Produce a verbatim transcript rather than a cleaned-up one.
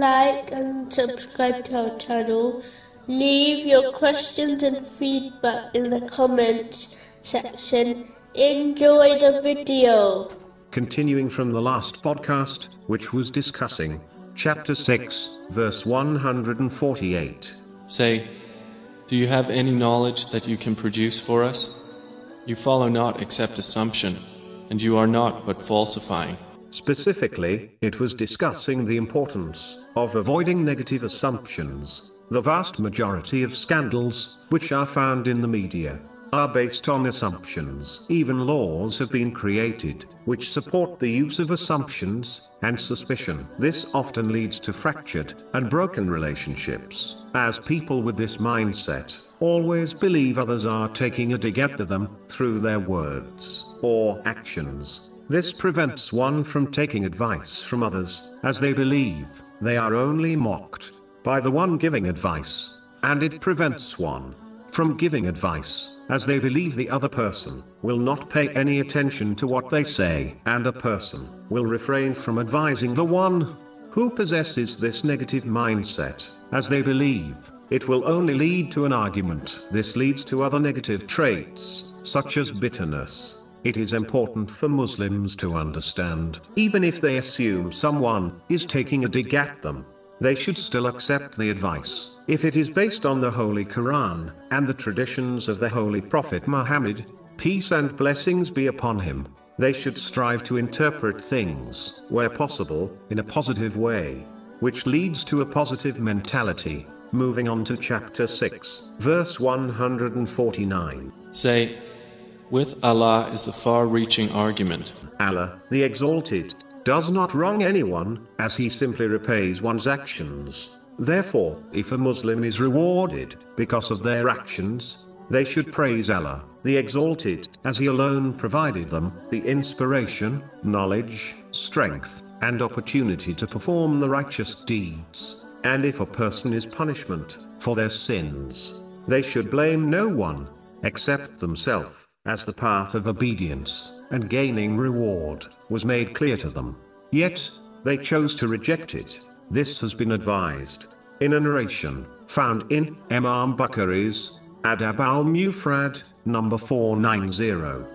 like and subscribe to our channel. Leave your questions and feedback in the comments section. Enjoy the video. Continuing from the last podcast, which was discussing chapter six, verse one hundred forty-eight. Say, do you have any knowledge that you can produce for us? You follow not except assumption, and you are not but falsifying. Specifically, it was discussing the importance of avoiding negative assumptions. The vast majority of scandals, which are found in the media, are based on assumptions. Even laws have been created, which support the use of assumptions and suspicion. This often leads to fractured and broken relationships, as people with this mindset always believe others are taking a dig at them through their words or actions. This prevents one from taking advice from others, as they believe they are only mocked by the one giving advice, and it prevents one from giving advice, as they believe the other person will not pay any attention to what they say, and a person will refrain from advising the one who possesses this negative mindset, as they believe it will only lead to an argument. This leads to other negative traits, such as bitterness. It is important for Muslims to understand, even if they assume someone is taking a dig at them, they should still accept the advice, if it is based on the Holy Quran and the traditions of the Holy Prophet Muhammad, peace and blessings be upon him. They should strive to interpret things, where possible, in a positive way, which leads to a positive mentality. Moving on to chapter six, verse one hundred forty-nine. Say, with Allah is the far-reaching argument. Allah, the Exalted, does not wrong anyone, as he simply repays one's actions. Therefore, if a Muslim is rewarded because of their actions, they should praise Allah, the Exalted, as he alone provided them the inspiration, knowledge, strength, and opportunity to perform the righteous deeds. And if a person is punishment for their sins, they should blame no one except themselves, as the path of obedience and gaining reward was made clear to them, yet they chose to reject it. This has been advised in a narration found in Imam Bukhari's Adab al-Mufrad, number four ninety.